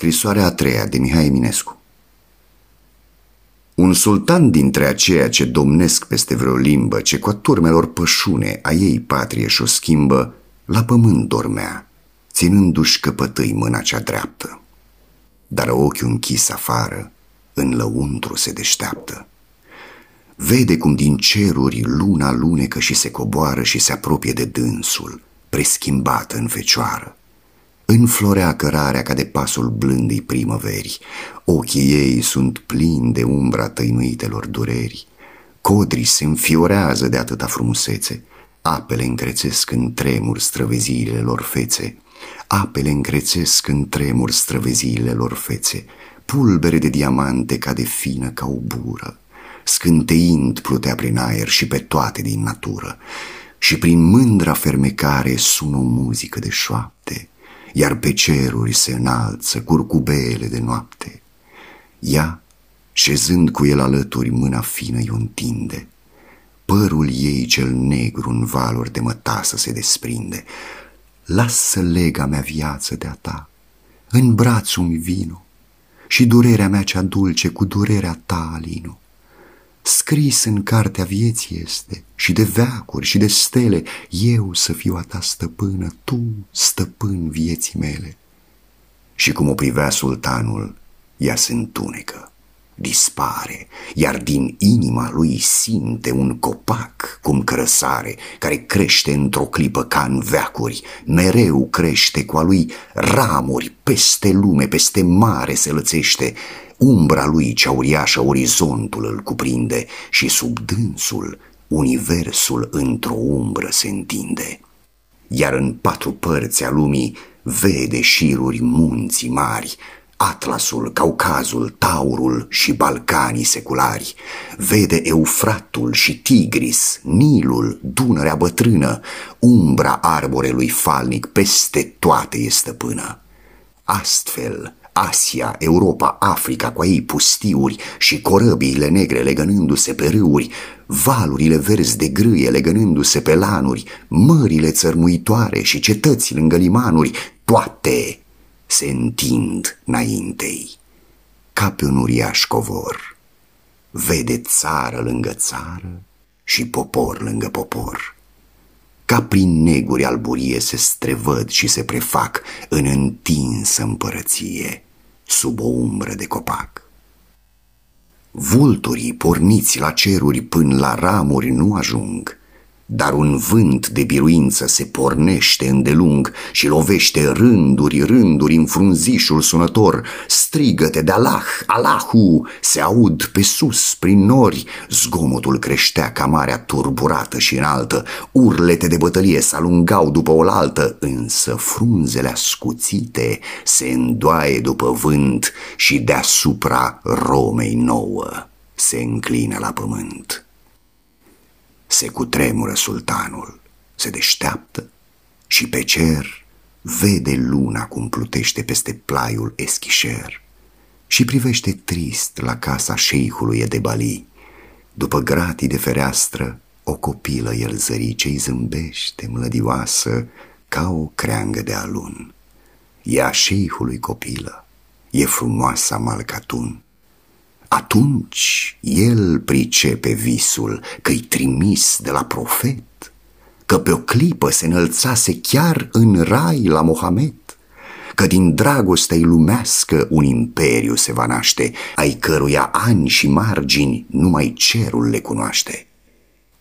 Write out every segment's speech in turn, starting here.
Scrisoarea a treia de Mihai Eminescu. Un sultan dintre aceia ce domnesc peste vreo limbă, ce cu-a turmelor pășune a ei patrie și-o schimbă, la pământ dormea, ținându-și căpătâi mâna cea dreaptă. Dar ochiul închis afară, în lăuntru se deșteaptă. Vede cum din ceruri luna lunecă și se coboară și se apropie de dânsul, preschimbată în fecioară. Înflorea cărarea ca de pasul blândei primăveri, ochii ei sunt plini de umbra tăinuitelor dureri, codrii se înfiorează de atâta frumusețe, apele încrețesc în tremur străveziile lor fețe, pulbere de diamante ca de fină ca o bură, scânteind plutea prin aer și pe toate din natură, și prin mândra fermecare sună o muzică de șoapte, iar pe ceruri se înalță curcubele de noapte. Ea, șezând cu el alături, mâna fină i-o întinde. Părul ei cel negru în valuri de mătasă se desprinde. Lasă lega mea viață de-a ta, în brațul-mi vino, și durerea mea cea dulce cu durerea ta, alino. Scris în cartea vieții este, și de veacuri și de stele, eu să fiu a ta stăpână, tu stăpân vieții mele. Și cum o privea sultanul, ea se întunecă, dispare, iar din inima lui simte un copac, cum crăsare, care crește într-o clipă ca în veacuri, mereu crește cu a lui ramuri, peste lume, peste mare se lățește. Umbra lui cea uriașă orizontul îl cuprinde și sub dânsul universul într-o umbră se întinde. Iar în patru părți a lumii vede șiruri munții mari, Atlasul, Caucazul, Taurul și Balcanii seculari. Vede Eufratul și Tigris, Nilul, Dunărea bătrână, umbra arborelui falnic peste toate e stăpână. Astfel, Asia, Europa, Africa cu ei pustiuri și corăbiile negre legănându-se pe râuri, valurile verzi de grâie legănându-se pe lanuri, mările țărmuitoare și cetăți lângă limanuri, toate se întind înaintei, ca pe un uriaș covor. Vede țară lângă țară și popor lângă popor. Ca prin neguri alburie se strevăd și se prefac în întinsă împărăție, sub o umbră de copac. Vulturii porniți la ceruri până la ramuri nu ajung, dar un vânt de biruință se pornește îndelung și lovește rânduri în frunzișul sunător. Strigăte de Allah, Allahu, se aud pe sus prin nori. Zgomotul creștea ca marea turburată și înaltă, urlete de bătălie s-alungau după oaltă, însă frunzele ascuțite se îndoaie după vânt și deasupra Romei nouă se înclină la pământ. Se cutremură sultanul, se deșteaptă și pe cer vede luna cum plutește peste plaiul Eschișer și privește trist la casa șeihului Edebali. După gratii de fereastră, o copilă el zări ce-i zâmbește mlădioasă ca o creangă de alun. Ea șeihului copilă, e frumoasa Malcatun. Atunci el pricepe visul că-i trimis de la profet, că pe o clipă se înălțase chiar în rai la Mohamed, că din dragostea-i lumească un imperiu se va naște, ai căruia ani și margini numai cerul le cunoaște.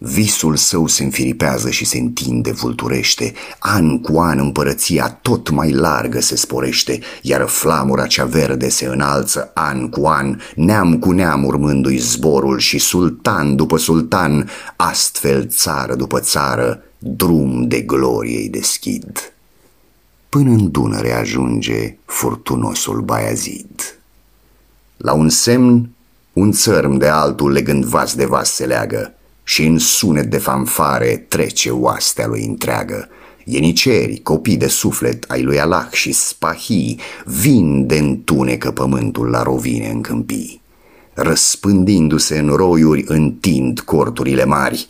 Visul său se înfiripează și se întinde vulturește, an cu an împărăția tot mai largă se sporește, iar flamura cea verde se înalță an cu an, neam cu neam urmându-i zborul și sultan după sultan, astfel țară după țară, drum de glorie-i deschid. Până în Dunăre ajunge furtunosul Baiazid. La un semn, un țărm de altul legând vas de vas se leagă, și în sunet de fanfare trece oastea lui întreagă. Ieniceri, copii de suflet ai lui Allah și spahii, vin de-ntunecă pământul la rovine în câmpii. Răspândindu-se în roiuri, întind corturile mari.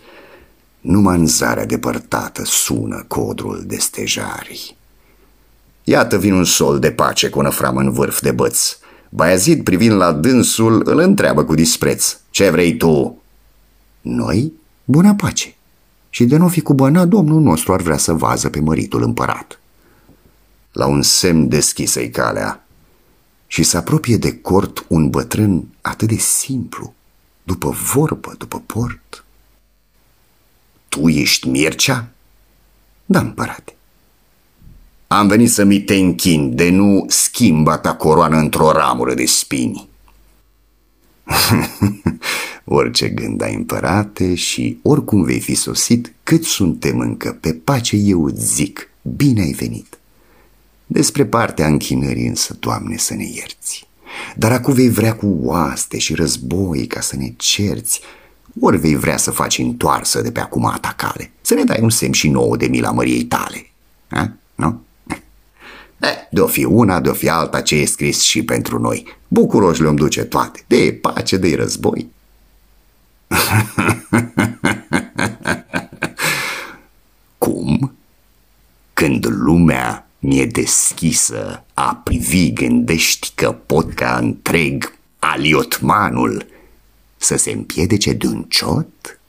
Numai în zarea depărtată sună codrul de stejari. Iată vin un sol de pace cu un Efram în vârf de băț. Baiazid, privind la dânsul, îl întreabă cu dispreț. Ce vrei tu? Noi? Bună pace. Și de n-o fi cu băna, domnul nostru ar vrea să vază pe măritul împărat. La un semn deschisă-i calea. Și se apropie de cort un bătrân atât de simplu, după vorbă, după port. Tu ești Mircea? Da, împărate. Am venit să mi te închin, de nu schimba ta coroană într-o ramură de spini. Orice gând ai, împărate, și oricum vei fi sosit, cât suntem încă pe pace, eu îți zic, bine ai venit. Despre partea închinării însă, Doamne, să ne ierți. Dar acum vei vrea cu oaste și război ca să ne cerți, ori vei vrea să faci întoarsă de pe acum atacale, să ne dai un semn și nouă de mila măriei tale. Ha? Nu? De-o fi una, de-o fi alta, ce e scris și pentru noi. Bucuroși le-om duce toate, de pace, de război. Cum? Când lumea mi-e deschisă a privi, gândești că pot ca întreg aliotmanul să se împiedece de-un ciot?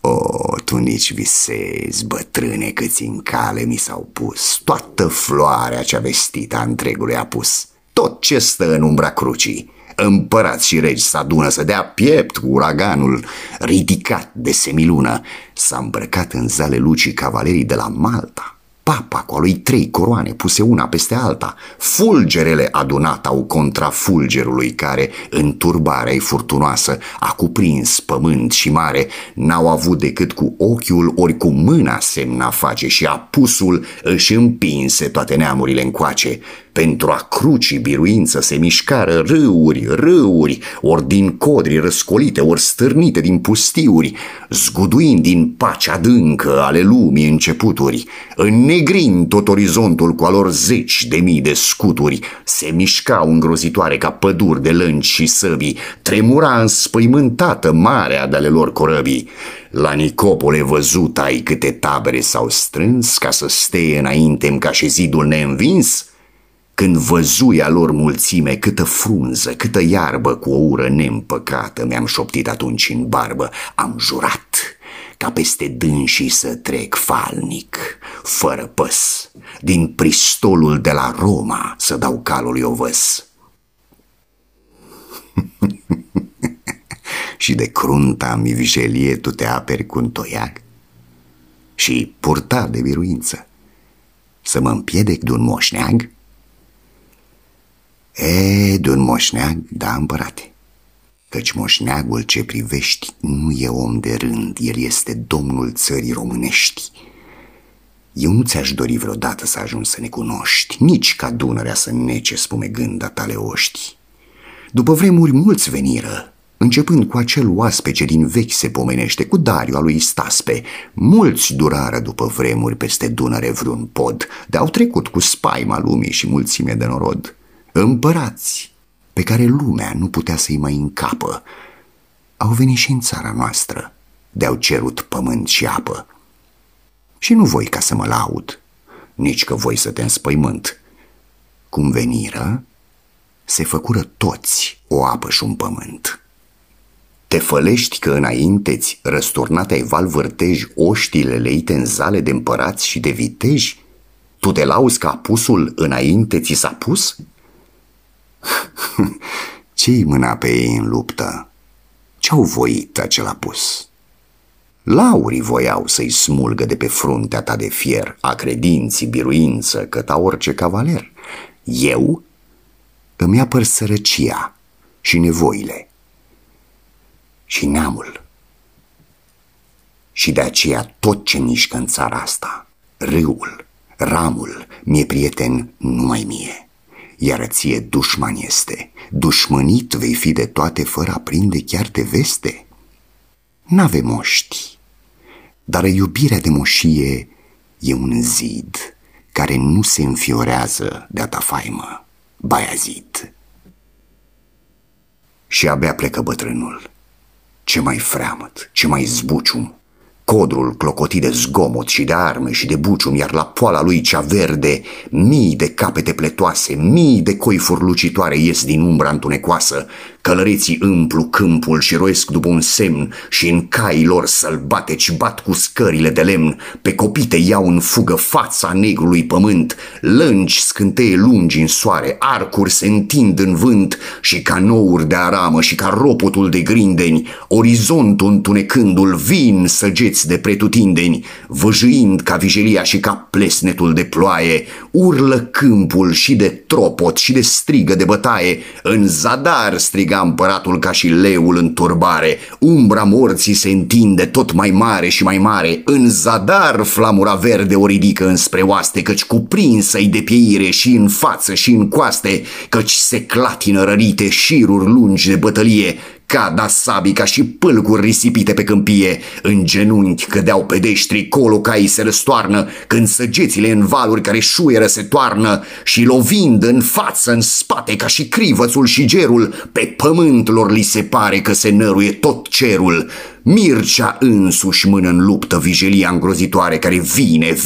O, tu nici visezi, bătrâne, câți în cale mi s-au pus. Toată floarea cea vestită a întregului a pus. Tot ce stă în umbra crucii, împărați și regi s-adună să dea piept cu uraganul ridicat de semilună. S-a îmbrăcat în zale lucii cavalerii de la Malta. Papa cu a lui 3 coroane puse una peste alta. Fulgerele adunat au contra fulgerului care, în turbarea-i furtunoasă, a cuprins pământ și mare. N-au avut decât cu ochiul ori cu mâna semna face și apusul își împinse toate neamurile încoace. Pentru a crucii biruință se mișcară râuri, ori din codri răscolite, ori stârnite din pustiuri, zguduind din pacea adâncă ale lumii începuturi, înnegrind tot orizontul cu alor 10.000 de scuturi, se mișcau îngrozitoare ca păduri de lânci și săbii, tremura înspăimântată marea de ale lor corăbii. La Nicopole văzut ai câte tabere s-au strâns ca să steie înainte-mi ca și zidul neînvins? Când văzui a lor mulțime, câtă frunză, câtă iarbă, cu o ură neîmpăcată mi-am șoptit atunci în barbă, am jurat ca peste dânsii să trec falnic, fără păs, din pristolul de la Roma să dau calul Iovăs. Și de crunta mi vijelie tu te aperi cu un toiag și purta de biruință să mă împiedec de un moșneag? E, de un moșneag, da, împărate, căci moșneagul ce privești nu e om de rând, el este domnul țării românești. Eu nu ți-aș dori vreodată să ajungi să ne cunoști, nici ca Dunărea să nece spume gânda tale oști. După vremuri mulți veniră, începând cu acel oaspe ce din vechi se pomenește, cu Dariu a lui Staspe, mulți durară după vremuri peste Dunăre vreun pod, de au trecut cu spaima lumii și mulțime de norod. Împărați pe care lumea nu putea să-i mai încapă au venit și în țara noastră, de-au cerut pământ și apă. Și nu voi ca să mă laud, nici că voi să te înspăimânt. Cum veniră, se făcură toți o apă și un pământ. Te fălești că înainte-ți răsturnate ai val vârteji oștile leite în zale de împărați și de viteji? Tu te lauzi că apusul înainte ți s-a pus? Ce-i mâna pe ei în luptă? Ce-au voit acel apus? Laurii voiau să-i smulgă de pe fruntea ta de fier a credinții biruință că ta orice cavaler. Eu îmi apăr sărăcia și nevoile și neamul. Și de aceea tot ce mișcă în țara asta, râul, ramul, mi-e prieten numai mie. Iar ție dușman este, dușmănit vei fi de toate fără a prinde chiar de veste. N-ave moști, dar iubirea de moșie e un zid care nu se înfiorează de-a ta faimă, Baiazid. Și abia plecă bătrânul, ce mai freamăt, ce mai zbucium, Codrul clocoti de zgomot și de arme și de bucium, iar la poala lui cea verde mii de capete pletoase, mii de coifuri lucitoare ies din umbra întunecoasă. Călăreții împlu câmpul și roiesc după un semn și în caii lor sălbateci bat cu scările de lemn. Pe copite iau în fugă fața negrului pământ, lângi scânteie lungi în soare, arcuri se întind în vânt și canouri de aramă și ca ropotul de grindeni, orizontul întunecându-l vin săgeți de pretutindeni, văjuind ca vijelia și ca plesnetul de ploaie, urlă câmpul și de tropot și de strigă de bătaie, în zadar strigă împăratul ca și leul în turbare. Umbra morții se întinde tot mai mare și mai mare, în zadar flamura verde o ridică înspre oaste, căci cuprinsă-i de pieire și în față și în coaste, căci se clatină rănite șiruri lungi de bătălie, cada sabii ca și pâlcuri risipite pe câmpie. În genunchi cădeau pedeștri, colo caii se răstoarnă, când săgețile în valuri care șuieră se toarnă și lovind în față, în spate, ca și crivățul și gerul, pe pământ lor li se pare că se năruie tot cerul. Mircea însuși mână în luptă vijelia îngrozitoare care vine,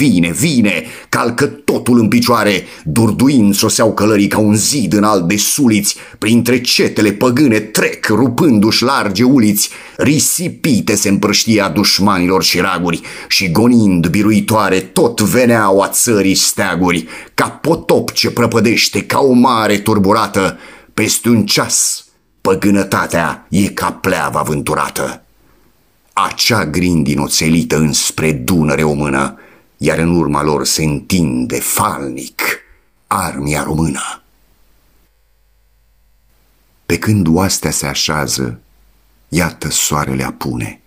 calcă totul în picioare. Durduind soseau călării ca un zid înalt de suliți, printre cetele păgâne trec rupându-și large uliți. Risipite se împrăștia dușmanilor și raguri și gonind biruitoare tot veneau a țării steaguri, ca potop ce prăpădește, ca o mare turburată. Peste un ceas păgânătatea e ca pleava vânturată. Acea grindină oțelită înspre Dunăre o mână, iar în urma lor se întinde falnic armia română. Pe când oastea se așează, iată soarele apune,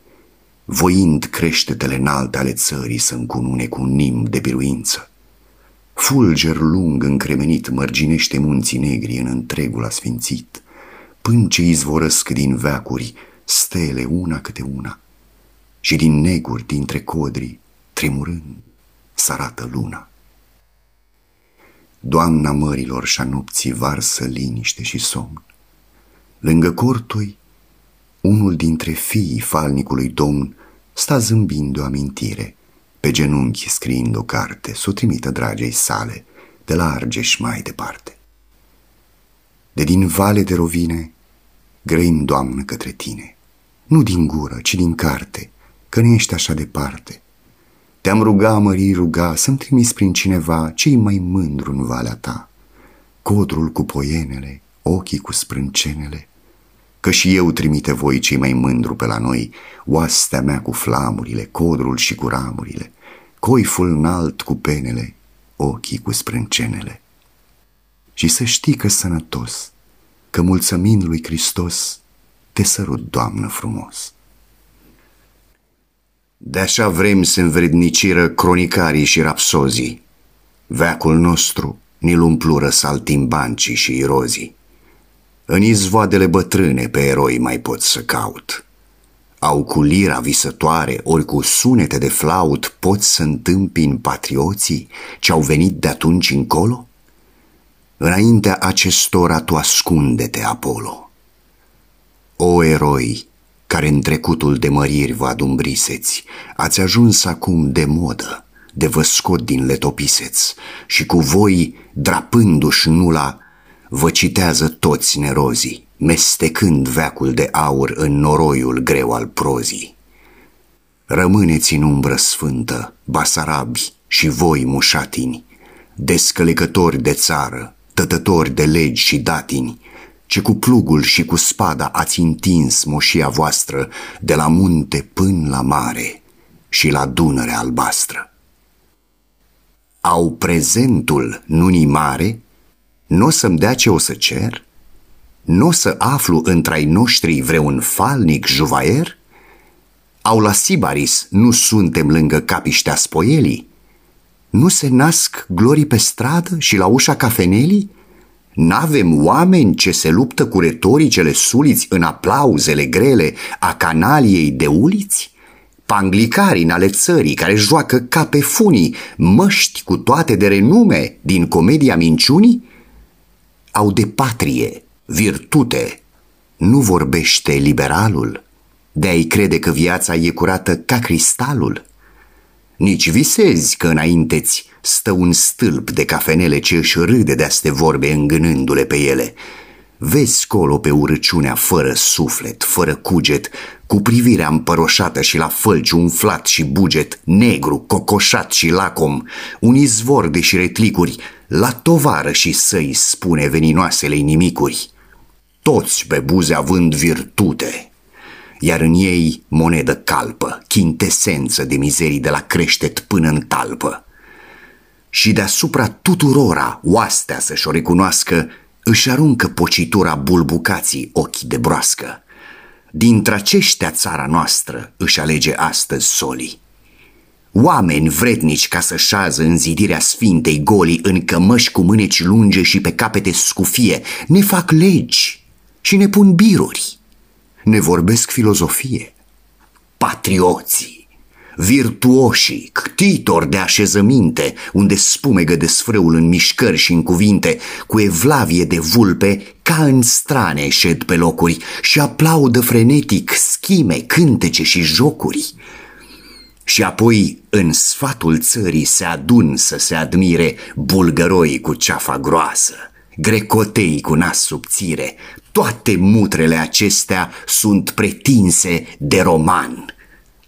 voind creștetele înalte ale țării să încunune cu un nimb de biruință. Fulger lung încremenit mărginește munții negri în întregul asfințit, până ce izvorăsc din veacuri stele una câte una. Și din neguri dintre codrii, tremurând, s-arată luna. Doamna mărilor și-a nopții varsă liniște și somn. Lângă cortoi, unul dintre fiii falnicului domn sta zâmbind o amintire, pe genunchi scriind o carte, s-o trimită dragei sale, de la Argeș mai departe. De din vale de rovine, grăim, Doamnă, către tine, nu din gură, ci din carte, că nu ești așa departe. Te-am ruga, mării ruga, să-mi trimis prin cineva ce-i mai mândru în valea ta, codrul cu poienele, ochii cu sprâncenele, că și eu trimite voi cei mai mândru pe la noi, oastea mea cu flamurile, codrul și cu ramurile, coiful înalt cu penele, ochii cu sprâncenele. Și să știi că sănătos, că mulțămind lui Hristos, te sărut, Doamnă, frumos. De-așa vrem se învredniciră cronicarii și rapsozii, veacul nostru ni-l umplură saltimbancii și irozii. În izvoadele bătrâne pe eroi mai pot să caut, au cu lira visătoare ori cu sunete de flaut pot să întâmpin patrioții ce-au venit de-atunci încolo? Înaintea acestora tu ascunde-te, Apollo. O eroi, care în trecutul de măriri vă adumbriseți, ați ajuns acum de modă, de vă scot din letopiseți, și cu voi, drapându-și nula, vă citează toți nerozii, mestecând veacul de aur în noroiul greu al prozii. Rămâneți în umbră sfântă, basarabi, și voi, mușatini, descălecători de țară, tătători de legi și datini, ce cu plugul și cu spada ați întins moșia voastră de la munte până la mare și la Dunărea albastră. Au prezentul nunii mare? N-o să-mi dea ce o să cer? N-o să aflu într-ai noștri vreun falnic juvaier? Au la Sibaris nu suntem lângă capiștea spoielii? Nu se nasc glorii pe stradă și la ușa cafenelii? N-avem oameni ce se luptă cu retoricele suliți în aplauzele grele a canaliei de uliți? Panglicarii în ale țării care joacă ca pe funii, măști cu toate de renume din comedia minciunii? Au de patrie, virtute, nu vorbește liberalul? de a-i crede că viața e curată ca cristalul. Nici visezi că înainteți stă un stâlp de cafenele ce își râde de aste vorbe îngânându-le pe ele. Vezi colo pe urăciunea fără suflet, fără cuget, cu privirea împăroșată și la fălci umflat și buget, negru, cocoșat și lacom, un izvor de șiretlicuri, la tovară și să-i spune veninoasele inimicuri. Toți pe buze având virtute, iar în ei monedă calpă, chintesență de mizerii de la creștet până în talpă. Și deasupra tuturora oastea să-și o recunoască, își aruncă pocitura bulbucații ochi de broască. Dintre aceștia țara noastră își alege astăzi solii. Oameni vrednici ca să șază în zidirea sfintei golii, în cămăși cu mâneci lunge și pe capete scufie, ne fac legi și ne pun biruri, ne vorbesc filozofie. Patrioții, virtuoșii, ctitori de așezăminte, unde spumegă desfrâul în mișcări și în cuvinte, cu evlavie de vulpe, ca în strane șed pe locuri și aplaudă frenetic schime, cântece și jocuri. Și apoi în sfatul țării se adun să se admire bulgăroii cu ceafa groasă, grecoteii cu nas subțire. Toate mutrele acestea sunt pretinse de roman.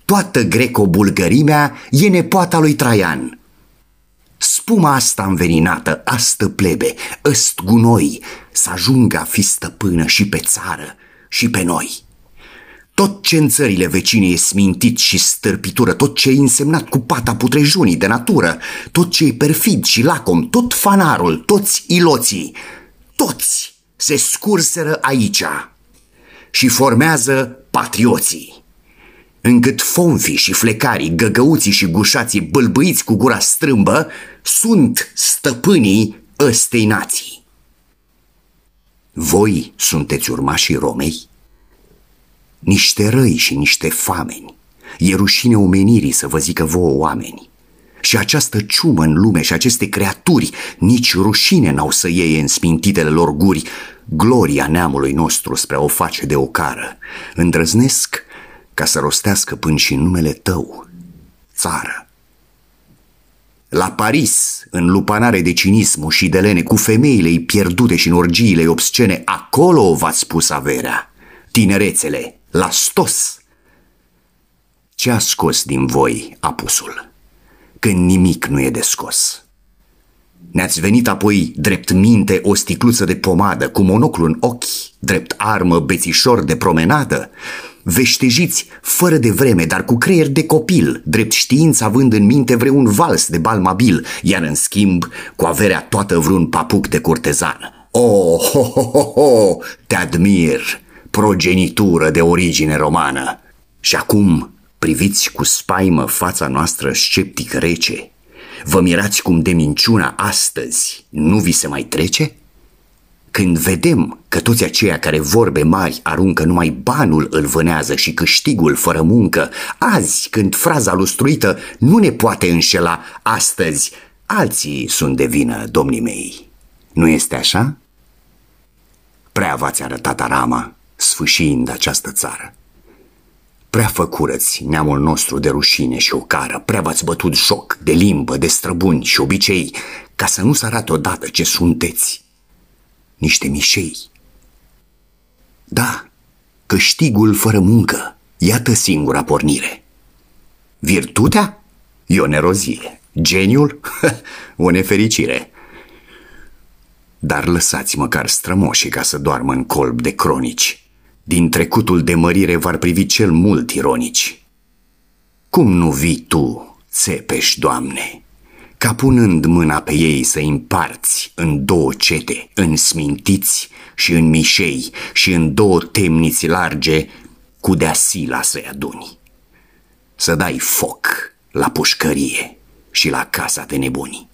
Toată greco-bulgărimea e nepoata lui Traian. Spuma asta înveninată, astă plebe, ăst gunoi, să ajungă a fi stăpână și pe țară și pe noi. Tot ce în țările vecine e smintit și stârpitură, tot ce e însemnat cu pata putrejunii de natură, tot ce e perfid și lacom, tot fanarul, toți iloții, toți se scurseră aici și formează patrioții. Încât fonfii și flecarii, găgăuții și gușații, bâlbâiți cu gura strâmbă, sunt stăpânii ăstei nații. Voi sunteți urmașii Romei? Niște răi și niște fameni, e rușine omenirii să vă zică vouă oameni. Și această ciumă în lume și aceste creaturi, nici rușine n-au să iei în smintitele lor guri gloria neamului nostru spre o face de ocară. Îndrăznesc ca să rostească până și numele tău, țară. La Paris, în lupanare de cinism și de lene, cu femeile-i pierdute și în orgiile obscene, acolo v-ați pus averea, tinerețele, la stos. Ce a scos din voi apusul, când nimic nu e de scos? Ne-ați venit apoi drept minte o sticluță de pomadă, cu monoclu în ochi, drept armă bețișor de promenadă, veștejiți fără de vreme, dar cu creier de copil, drept știință având în minte vreun vals de balmabil, iar în schimb cu averea toată vreun papuc de curtezan. Oh, ho, ho, ho, ho, te admir, progenitură de origine romană! Și acum priviți cu spaimă fața noastră sceptic rece. Vă mirați cum de minciuna astăzi nu vi se mai trece? Când vedem că toți aceia care vorbe mari aruncă, numai banul îl vânează și câștigul fără muncă, azi când fraza lustruită nu ne poate înșela, astăzi alții sunt de vină, domnii mei. Nu este așa? Prea v-ați arătat arama, sfâșiind această țară. Prea făcurăți neamul nostru de rușine și ocară, prea v-ați bătut joc de limbă, de străbuni și obicei, ca să nu se arate odată ce sunteți. Niște mișei. Da, câștigul fără muncă, iată singura pornire. Virtutea? E o nerozie. Geniul? O nefericire. Dar lăsați măcar strămoșii ca să doarmă în colb de cronici. Din trecutul de mărire v-ar privi cel mult ironici. Cum nu vii tu, Țepeș, Doamne, ca punând mâna pe ei să-i împarți în două cete, în smintiți și în mișei, și în două temniți large, cu deasila să-i aduni. Să dai foc la pușcărie și la casa de nebuni.